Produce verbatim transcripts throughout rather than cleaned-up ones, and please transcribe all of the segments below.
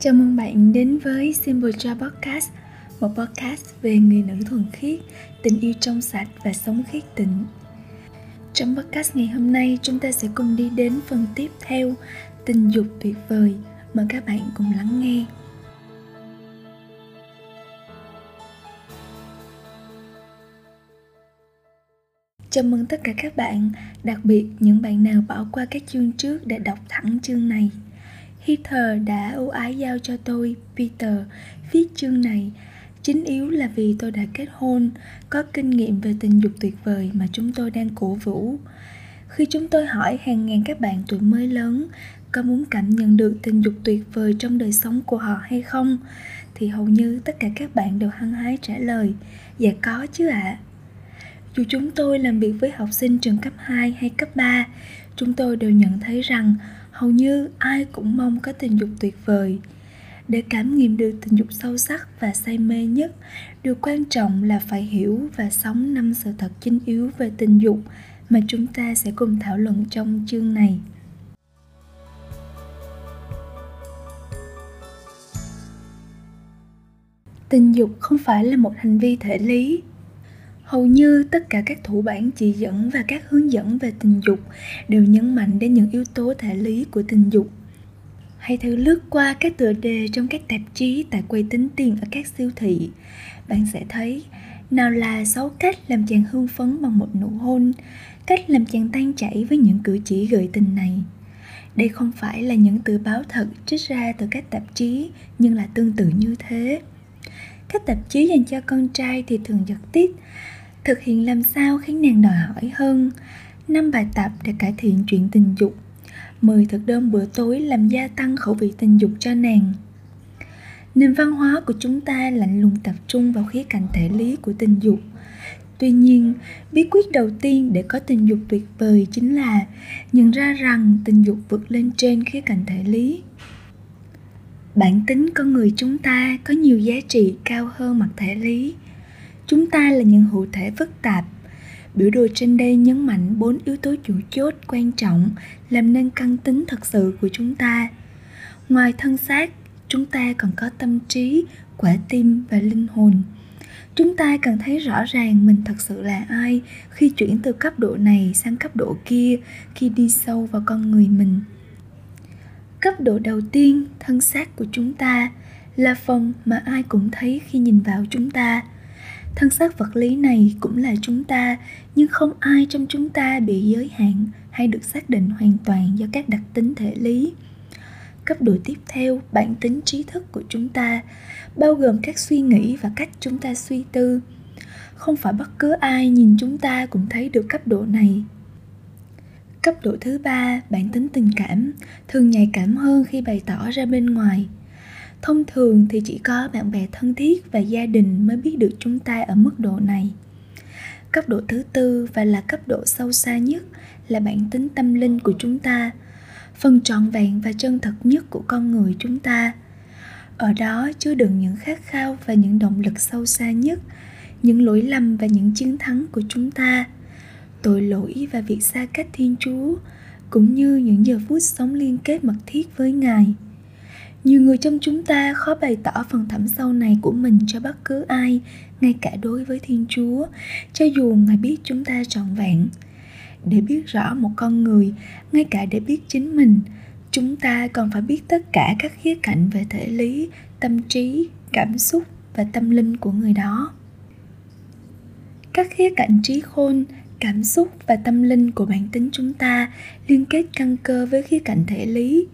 Chào mừng bạn đến với Simple Joy Podcast, một podcast về người nữ thuần khiết, tình yêu trong sạch và sống khiết tịnh. Trong podcast ngày hôm nay, chúng ta sẽ cùng đi đến phần tiếp theo, tình dục tuyệt vời. Mời các bạn cùng lắng nghe. Chào mừng tất cả các bạn, đặc biệt những bạn nào bỏ qua các chương trước để đọc thẳng chương này. Peter đã ưu ái giao cho tôi, Peter, viết chương này. Chính yếu là vì tôi đã kết hôn, có kinh nghiệm về tình dục tuyệt vời mà chúng tôi đang cổ vũ. Khi chúng tôi hỏi hàng ngàn các bạn tuổi mới lớn có muốn cảm nhận được tình dục tuyệt vời trong đời sống của họ hay không, thì hầu như tất cả các bạn đều hăng hái trả lời, dạ có chứ ạ. À. Dù chúng tôi làm việc với học sinh trường cấp hai hay cấp ba, chúng tôi đều nhận thấy rằng hầu như ai cũng mong có tình dục tuyệt vời. Để cảm nghiệm được tình dục sâu sắc và say mê nhất, điều quan trọng là phải hiểu và sống năm sự thật chính yếu về tình dục mà chúng ta sẽ cùng thảo luận trong chương này. Tình dục không phải là một hành vi thể lý. Hầu như tất cả các thủ bản chỉ dẫn và các hướng dẫn về tình dục đều nhấn mạnh đến những yếu tố thể lý của tình dục. Hãy thử lướt qua các tựa đề trong các tạp chí tại quầy tính tiền ở các siêu thị. Bạn sẽ thấy, nào là sáu cách làm chàng hưng phấn bằng một nụ hôn, cách làm chàng tan chảy với những cử chỉ gợi tình này. Đây không phải là những tờ báo thật trích ra từ các tạp chí, nhưng là tương tự như thế. Các tạp chí dành cho con trai thì thường giật tít, thực hiện làm sao khiến nàng đòi hỏi hơn, năm bài tập để cải thiện chuyện tình dục, mười thực đơn bữa tối làm gia tăng khẩu vị tình dục cho nàng. Nền văn hóa của chúng ta lạnh lùng tập trung vào khía cạnh thể lý của tình dục. Tuy nhiên, bí quyết đầu tiên để có tình dục tuyệt vời chính là nhận ra rằng tình dục vượt lên trên khía cạnh thể lý. Bản tính con người chúng ta có nhiều giá trị cao hơn mặt thể lý. Chúng ta là những hữu thể phức tạp. Biểu đồ trên đây nhấn mạnh bốn yếu tố chủ chốt quan trọng làm nên căn tính thật sự của chúng ta. Ngoài thân xác, chúng ta còn có tâm trí, quả tim và linh hồn. Chúng ta cần thấy rõ ràng mình thật sự là ai khi chuyển từ cấp độ này sang cấp độ kia, khi đi sâu vào con người mình. Cấp độ đầu tiên, thân xác của chúng ta, là phần mà ai cũng thấy khi nhìn vào chúng ta. Thân xác vật lý này cũng là chúng ta, nhưng không ai trong chúng ta bị giới hạn hay được xác định hoàn toàn do các đặc tính thể lý. Cấp độ tiếp theo, bản tính trí thức của chúng ta, bao gồm các suy nghĩ và cách chúng ta suy tư. Không phải bất cứ ai nhìn chúng ta cũng thấy được cấp độ này. Cấp độ thứ ba, bản tính tình cảm, thường nhạy cảm hơn khi bày tỏ ra bên ngoài. Thông thường thì chỉ có bạn bè thân thiết và gia đình mới biết được chúng ta ở mức độ này. Cấp độ thứ tư và là cấp độ sâu xa nhất là bản tính tâm linh của chúng ta, phần trọn vẹn và chân thật nhất của con người chúng ta. Ở đó chứa đựng những khát khao và những động lực sâu xa nhất, những lỗi lầm và những chiến thắng của chúng ta, tội lỗi và việc xa cách Thiên Chúa, cũng như những giờ phút sống liên kết mật thiết với Ngài. Nhiều người trong chúng ta khó bày tỏ phần thẳm sâu này của mình cho bất cứ ai, ngay cả đối với Thiên Chúa, cho dù Ngài biết chúng ta trọn vẹn. Để biết rõ một con người, ngay cả để biết chính mình, chúng ta còn phải biết tất cả các khía cạnh về thể lý, tâm trí, cảm xúc và tâm linh của người đó. Các khía cạnh trí khôn, cảm xúc và tâm linh của bản tính chúng ta liên kết căn cơ với khía cạnh thể lý.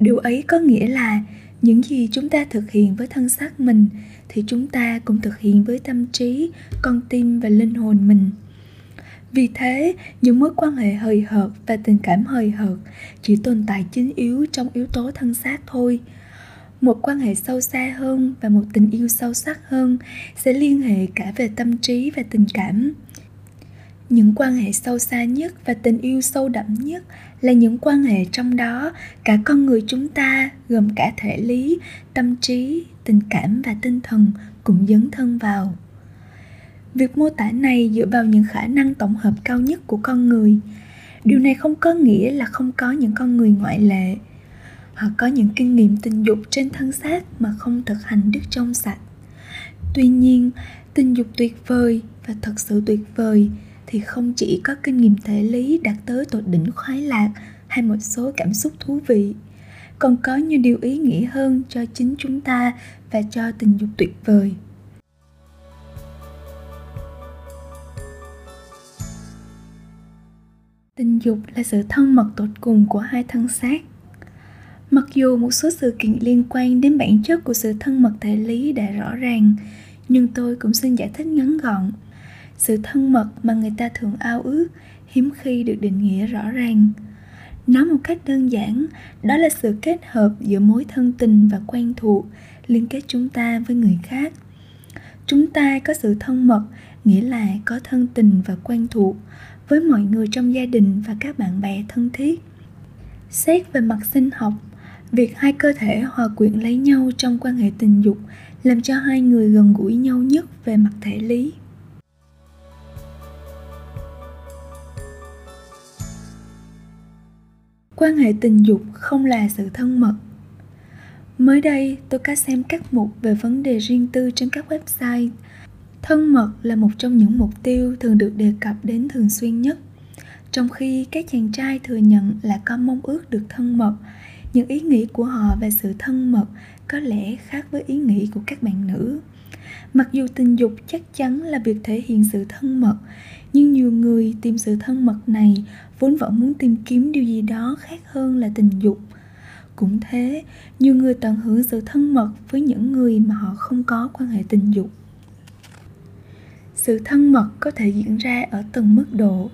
Điều ấy có nghĩa là những gì chúng ta thực hiện với thân xác mình thì chúng ta cũng thực hiện với tâm trí, con tim và linh hồn mình. Vì thế, những mối quan hệ hời hợt và tình cảm hời hợt chỉ tồn tại chính yếu trong yếu tố thân xác thôi. Một quan hệ sâu xa hơn và một tình yêu sâu sắc hơn sẽ liên hệ cả về tâm trí và tình cảm. Những quan hệ sâu xa nhất và tình yêu sâu đậm nhất là những quan hệ trong đó cả con người chúng ta, gồm cả thể lý, tâm trí, tình cảm và tinh thần cũng dấn thân vào. Việc mô tả này dựa vào những khả năng tổng hợp cao nhất của con người. Điều này không có nghĩa là không có những con người ngoại lệ. hoặc có những kinh nghiệm tình dục trên thân xác mà không thực hành đức trong sạch. Tuy nhiên, tình dục tuyệt vời và thật sự tuyệt vời thì không chỉ có kinh nghiệm thể lý đạt tới tột đỉnh khoái lạc hay một số cảm xúc thú vị, còn có nhiều điều ý nghĩa hơn cho chính chúng ta và cho tình dục tuyệt vời. Tình dục là sự thân mật tột cùng của hai thân xác. Mặc dù một số sự kiện liên quan đến bản chất của sự thân mật thể lý đã rõ ràng, nhưng tôi cũng xin giải thích ngắn gọn. Sự thân mật mà người ta thường ao ước hiếm khi được định nghĩa rõ ràng. Nói một cách đơn giản, đó là sự kết hợp giữa mối thân tình và quen thuộc liên kết chúng ta với người khác. Chúng ta có sự thân mật, nghĩa là có thân tình và quen thuộc với mọi người trong gia đình và các bạn bè thân thiết. Xét về mặt sinh học, việc hai cơ thể hòa quyện lấy nhau trong quan hệ tình dục làm cho hai người gần gũi nhau nhất về mặt thể lý. Quan hệ tình dục không là sự thân mật. Mới đây, tôi có xem các mục về vấn đề riêng tư trên các website. Thân mật là một trong những mục tiêu thường được đề cập đến thường xuyên nhất. Trong khi các chàng trai thừa nhận là có mong ước được thân mật, những ý nghĩ của họ về sự thân mật có lẽ khác với ý nghĩ của các bạn nữ. Mặc dù tình dục chắc chắn là việc thể hiện sự thân mật, nhưng nhiều người tìm sự thân mật này vốn vẫn muốn tìm kiếm điều gì đó khác hơn là tình dục. Cũng thế, nhiều người tận hưởng sự thân mật với những người mà họ không có quan hệ tình dục. Sự thân mật có thể diễn ra ở từng mức độ.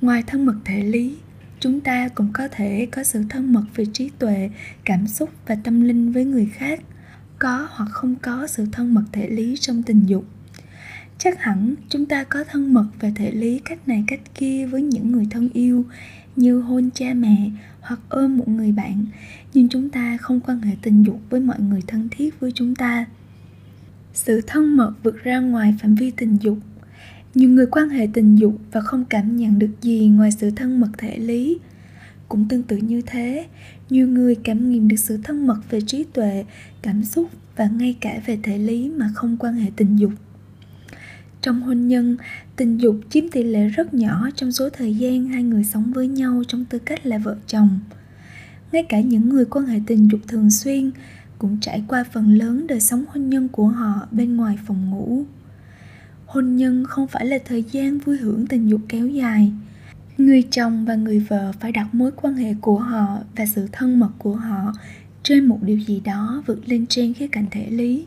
Ngoài thân mật thể lý, chúng ta cũng có thể có sự thân mật về trí tuệ, cảm xúc và tâm linh với người khác. Có hoặc không có sự thân mật thể lý trong tình dục. Chắc hẳn chúng ta có thân mật về thể lý cách này cách kia với những người thân yêu, như hôn cha mẹ hoặc ôm một người bạn, nhưng chúng ta không quan hệ tình dục với mọi người thân thiết với chúng ta. Sự thân mật vượt ra ngoài phạm vi tình dục. Nhiều người quan hệ tình dục và không cảm nhận được gì ngoài sự thân mật thể lý. Cũng tương tự như thế, nhiều người cảm nghiệm được sự thân mật về trí tuệ, cảm xúc và ngay cả về thể lý mà không quan hệ tình dục. Trong hôn nhân, tình dục chiếm tỷ lệ rất nhỏ trong số thời gian hai người sống với nhau trong tư cách là vợ chồng. Ngay cả những người quan hệ tình dục thường xuyên cũng trải qua phần lớn đời sống hôn nhân của họ bên ngoài phòng ngủ. Hôn nhân không phải là thời gian vui hưởng tình dục kéo dài. Người chồng và người vợ phải đặt mối quan hệ của họ và sự thân mật của họ trên một điều gì đó vượt lên trên khía cạnh thể lý.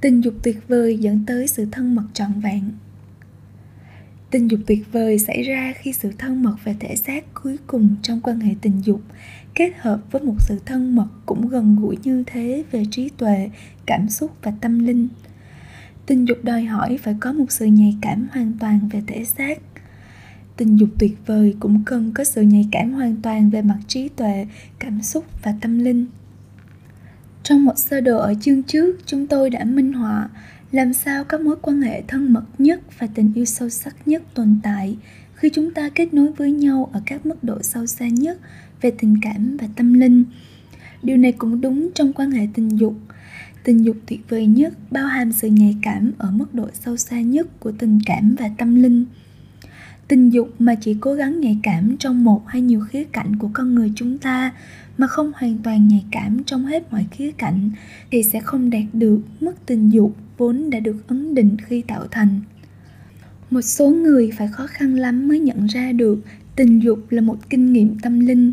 Tình dục tuyệt vời dẫn tới sự thân mật trọn vẹn. Tình dục tuyệt vời xảy ra khi sự thân mật về thể xác cuối cùng trong quan hệ tình dục kết hợp với một sự thân mật cũng gần gũi như thế về trí tuệ, cảm xúc và tâm linh. Tình dục đòi hỏi phải có một sự nhạy cảm hoàn toàn về thể xác. Tình dục tuyệt vời cũng cần có sự nhạy cảm hoàn toàn về mặt trí tuệ, cảm xúc và tâm linh. Trong một sơ đồ ở chương trước, chúng tôi đã minh họa làm sao các mối quan hệ thân mật nhất và tình yêu sâu sắc nhất tồn tại khi chúng ta kết nối với nhau ở các mức độ sâu xa nhất về tình cảm và tâm linh. Điều này cũng đúng trong quan hệ tình dục. Tình dục tuyệt vời nhất bao hàm sự nhạy cảm ở mức độ sâu xa nhất của tình cảm và tâm linh. Tình dục mà chỉ cố gắng nhạy cảm trong một hay nhiều khía cạnh của con người chúng ta mà không hoàn toàn nhạy cảm trong hết mọi khía cạnh thì sẽ không đạt được mức tình dục vốn đã được ấn định khi tạo thành. Một số người phải khó khăn lắm mới nhận ra được tình dục là một kinh nghiệm tâm linh.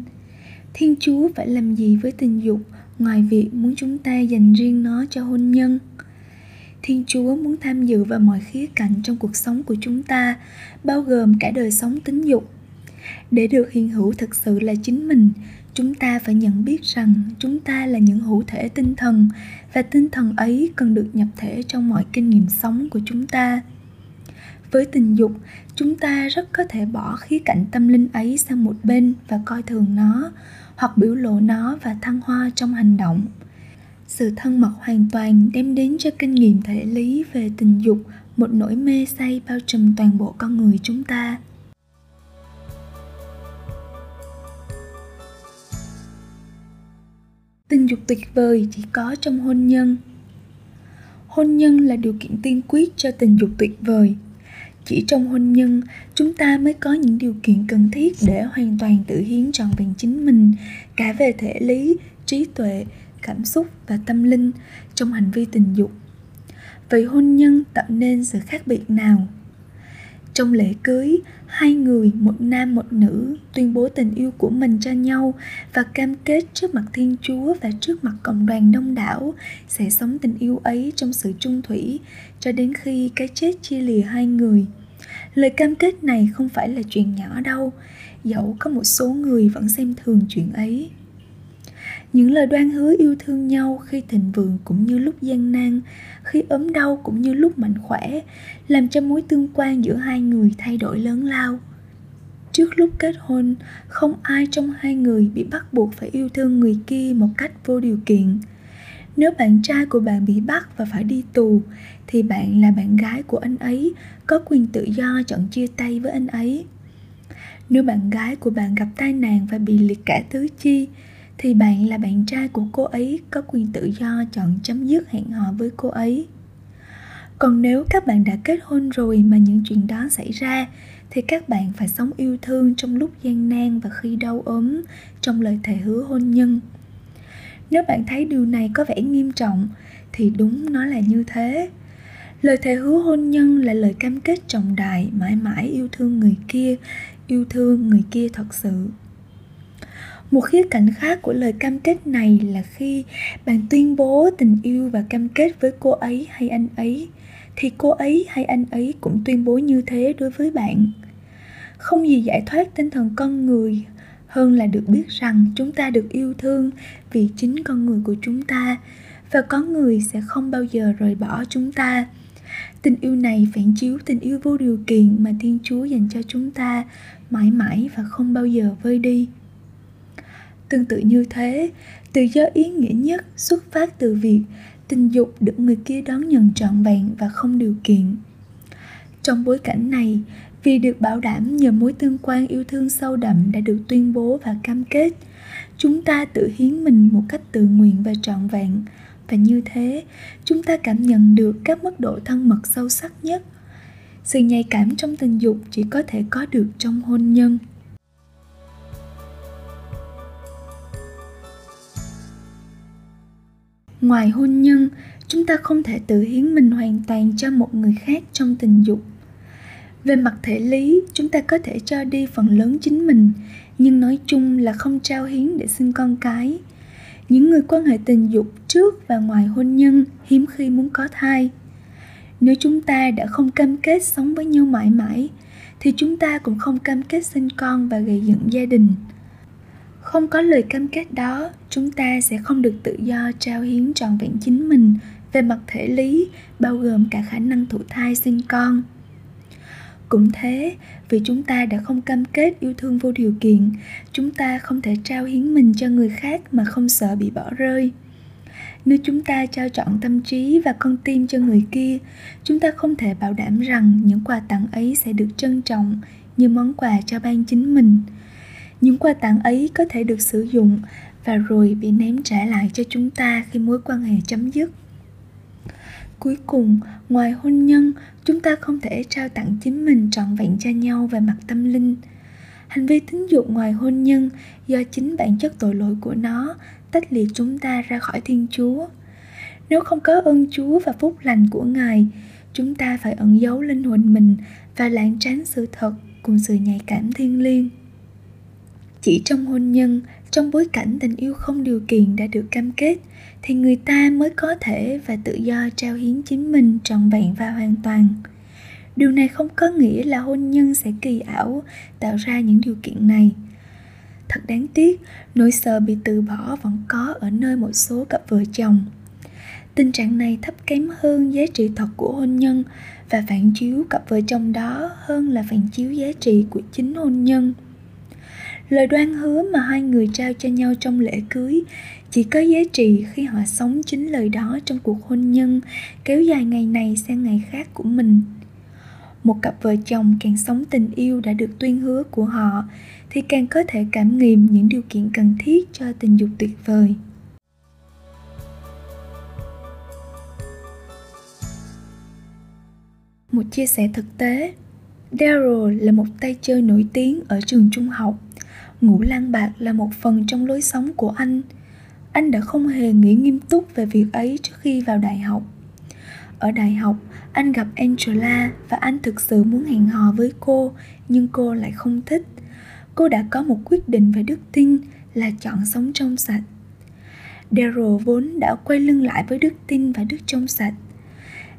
Thiên Chúa phải làm gì với tình dục ngoài việc muốn chúng ta dành riêng nó cho hôn nhân? Thiên Chúa muốn tham dự vào mọi khía cạnh trong cuộc sống của chúng ta, bao gồm cả đời sống tính dục. Để được hiện hữu thực sự là chính mình, chúng ta phải nhận biết rằng chúng ta là những hữu thể tinh thần và tinh thần ấy cần được nhập thể trong mọi kinh nghiệm sống của chúng ta. Với tình dục, chúng ta rất có thể bỏ khía cạnh tâm linh ấy sang một bên và coi thường nó, hoặc biểu lộ nó và thăng hoa trong hành động. Sự thân mật hoàn toàn đem đến cho kinh nghiệm thể lý về tình dục một nỗi mê say bao trùm toàn bộ con người chúng ta. Tình dục tuyệt vời chỉ có trong hôn nhân. Hôn nhân là điều kiện tiên quyết cho tình dục tuyệt vời. Chỉ trong hôn nhân, chúng ta mới có những điều kiện cần thiết để hoàn toàn tự hiến trọn vẹn chính mình, cả về thể lý, trí tuệ, cảm xúc và tâm linh trong hành vi tình dục. Vậy hôn nhân tạo nên sự khác biệt nào? Trong lễ cưới, hai người, một nam một nữ, tuyên bố tình yêu của mình cho nhau và cam kết trước mặt Thiên Chúa và trước mặt cộng đoàn đông đảo sẽ sống tình yêu ấy trong sự chung thủy cho đến khi cái chết chia lìa hai người. Lời cam kết này không phải là chuyện nhỏ đâu, dẫu có một số người vẫn xem thường chuyện ấy. Những lời đoan hứa yêu thương nhau khi thịnh vượng cũng như lúc gian nan, khi ốm đau cũng như lúc mạnh khỏe, làm cho mối tương quan giữa hai người thay đổi lớn lao. Trước lúc kết hôn, không ai trong hai người bị bắt buộc phải yêu thương người kia một cách vô điều kiện. Nếu bạn trai của bạn bị bắt và phải đi tù, thì bạn là bạn gái của anh ấy, có quyền tự do chọn chia tay với anh ấy. Nếu bạn gái của bạn gặp tai nạn và bị liệt cả tứ chi, thì bạn là bạn trai của cô ấy, có quyền tự do chọn chấm dứt hẹn hò với cô ấy. Còn nếu các bạn đã kết hôn rồi mà những chuyện đó xảy ra, thì các bạn phải sống yêu thương trong lúc gian nan và khi đau ốm trong lời thề hứa hôn nhân. Nếu bạn thấy điều này có vẻ nghiêm trọng, thì đúng nó là như thế. Lời thề hứa hôn nhân là lời cam kết trọng đại mãi mãi yêu thương người kia, yêu thương người kia thật sự. Một khía cạnh khác của lời cam kết này là khi bạn tuyên bố tình yêu và cam kết với cô ấy hay anh ấy, thì cô ấy hay anh ấy cũng tuyên bố như thế đối với bạn. Không gì giải thoát tinh thần con người hơn là được biết rằng chúng ta được yêu thương vì chính con người của chúng ta, và con người sẽ không bao giờ rời bỏ chúng ta. Tình yêu này phản chiếu tình yêu vô điều kiện mà Thiên Chúa dành cho chúng ta mãi mãi và không bao giờ vơi đi. Tương tự như thế, tự do ý nghĩa nhất xuất phát từ việc tình dục được người kia đón nhận trọn vẹn và không điều kiện. Trong bối cảnh này, vì được bảo đảm nhờ mối tương quan yêu thương sâu đậm đã được tuyên bố và cam kết, chúng ta tự hiến mình một cách tự nguyện và trọn vẹn, và như thế, chúng ta cảm nhận được các mức độ thân mật sâu sắc nhất. Sự nhạy cảm trong tình dục chỉ có thể có được trong hôn nhân. Ngoài hôn nhân, chúng ta không thể tự hiến mình hoàn toàn cho một người khác trong tình dục. Về mặt thể lý, chúng ta có thể cho đi phần lớn chính mình, nhưng nói chung là không trao hiến để sinh con cái. Những người quan hệ tình dục trước và ngoài hôn nhân hiếm khi muốn có thai. Nếu chúng ta đã không cam kết sống với nhau mãi mãi, thì chúng ta cũng không cam kết sinh con và gây dựng gia đình. Không có lời cam kết đó, chúng ta sẽ không được tự do trao hiến trọn vẹn chính mình về mặt thể lý, bao gồm cả khả năng thụ thai sinh con. Cũng thế, vì chúng ta đã không cam kết yêu thương vô điều kiện, chúng ta không thể trao hiến mình cho người khác mà không sợ bị bỏ rơi. Nếu chúng ta trao trọn tâm trí và con tim cho người kia, chúng ta không thể bảo đảm rằng những quà tặng ấy sẽ được trân trọng như món quà trao ban chính mình. Những quà tặng ấy có thể được sử dụng và rồi bị ném trả lại cho chúng ta khi mối quan hệ chấm dứt. Cuối cùng, ngoài hôn nhân, chúng ta không thể trao tặng chính mình trọn vẹn cho nhau về mặt tâm linh. Hành vi tính dục ngoài hôn nhân do chính bản chất tội lỗi của nó tách lìa chúng ta ra khỏi Thiên Chúa. Nếu không có ơn Chúa và phúc lành của Ngài, chúng ta phải ẩn giấu linh hồn mình và lãng tránh sự thật cùng sự nhạy cảm thiêng liêng. Chỉ trong hôn nhân, trong bối cảnh tình yêu không điều kiện đã được cam kết, thì người ta mới có thể và tự do trao hiến chính mình trọn vẹn và hoàn toàn. Điều này không có nghĩa là hôn nhân sẽ kỳ ảo, tạo ra những điều kiện này. Thật đáng tiếc, nỗi sợ bị từ bỏ vẫn có ở nơi một số cặp vợ chồng. Tình trạng này thấp kém hơn giá trị thật của hôn nhân và phản chiếu cặp vợ chồng đó hơn là phản chiếu giá trị của chính hôn nhân. Lời đoan hứa mà hai người trao cho nhau trong lễ cưới chỉ có giá trị khi họ sống chính lời đó trong cuộc hôn nhân kéo dài ngày này sang ngày khác của mình. Một cặp vợ chồng càng sống tình yêu đã được tuyên hứa của họ thì càng có thể cảm nghiệm những điều kiện cần thiết cho tình dục tuyệt vời. Một chia sẻ thực tế, Daryl là một tay chơi nổi tiếng ở trường trung học. Ngủ lang bạc là một phần trong lối sống của anh. Anh đã không hề nghĩ nghiêm túc về việc ấy trước khi vào đại học. Ở đại học, anh gặp Angela và anh thực sự muốn hẹn hò với cô, nhưng cô lại không thích. Cô đã có một quyết định về đức tin là chọn sống trong sạch. Daryl vốn đã quay lưng lại với đức tin và đức trong sạch.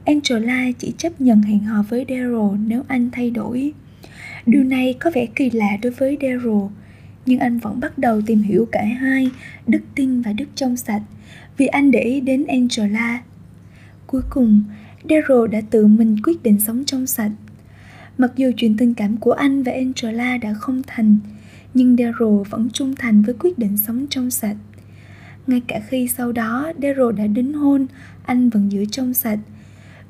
Angela chỉ chấp nhận hẹn hò với Daryl nếu anh thay đổi. Điều này có vẻ kỳ lạ đối với Daryl, nhưng anh vẫn bắt đầu tìm hiểu cả hai, đức tin và đức trong sạch, vì anh để ý đến Angela. Cuối cùng, Daryl đã tự mình quyết định sống trong sạch. Mặc dù chuyện tình cảm của anh và Angela đã không thành, nhưng Daryl vẫn trung thành với quyết định sống trong sạch. Ngay cả khi sau đó Daryl đã đính hôn, anh vẫn giữ trong sạch.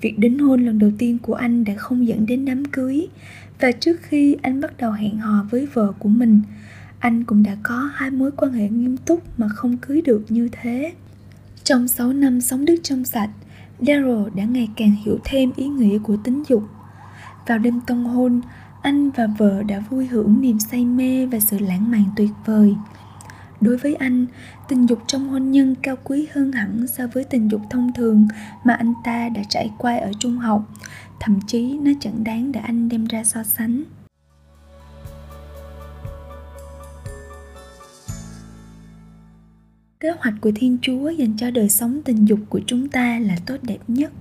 Việc đính hôn lần đầu tiên của anh đã không dẫn đến đám cưới, và trước khi anh bắt đầu hẹn hò với vợ của mình, anh cũng đã có hai mối quan hệ nghiêm túc mà không cưới được như thế. Trong sáu năm sống đức trong sạch, Daryl đã ngày càng hiểu thêm ý nghĩa của tính dục. Vào đêm tân hôn, anh và vợ đã vui hưởng niềm say mê và sự lãng mạn tuyệt vời. Đối với anh, tình dục trong hôn nhân cao quý hơn hẳn so với tình dục thông thường mà anh ta đã trải qua ở trung học. Thậm chí nó chẳng đáng để anh đem ra so sánh. Kế hoạch của Thiên Chúa dành cho đời sống tình dục của chúng ta là tốt đẹp nhất.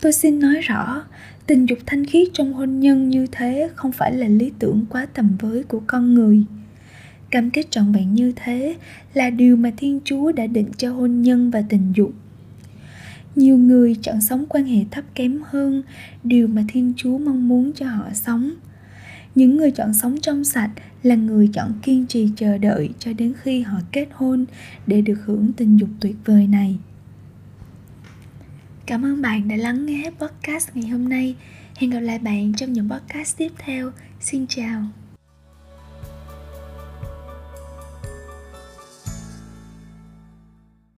Tôi xin nói rõ, tình dục thanh khiết trong hôn nhân như thế không phải là lý tưởng quá tầm với của con người. Cam kết trọn vẹn như thế là điều mà Thiên Chúa đã định cho hôn nhân và tình dục. Nhiều người chọn sống quan hệ thấp kém hơn điều mà Thiên Chúa mong muốn cho họ sống. Những người chọn sống trong sạch là người chọn kiên trì chờ đợi cho đến khi họ kết hôn để được hưởng tình dục tuyệt vời này. Cảm ơn bạn đã lắng nghe podcast ngày hôm nay. Hẹn gặp lại bạn trong những podcast tiếp theo. Xin chào!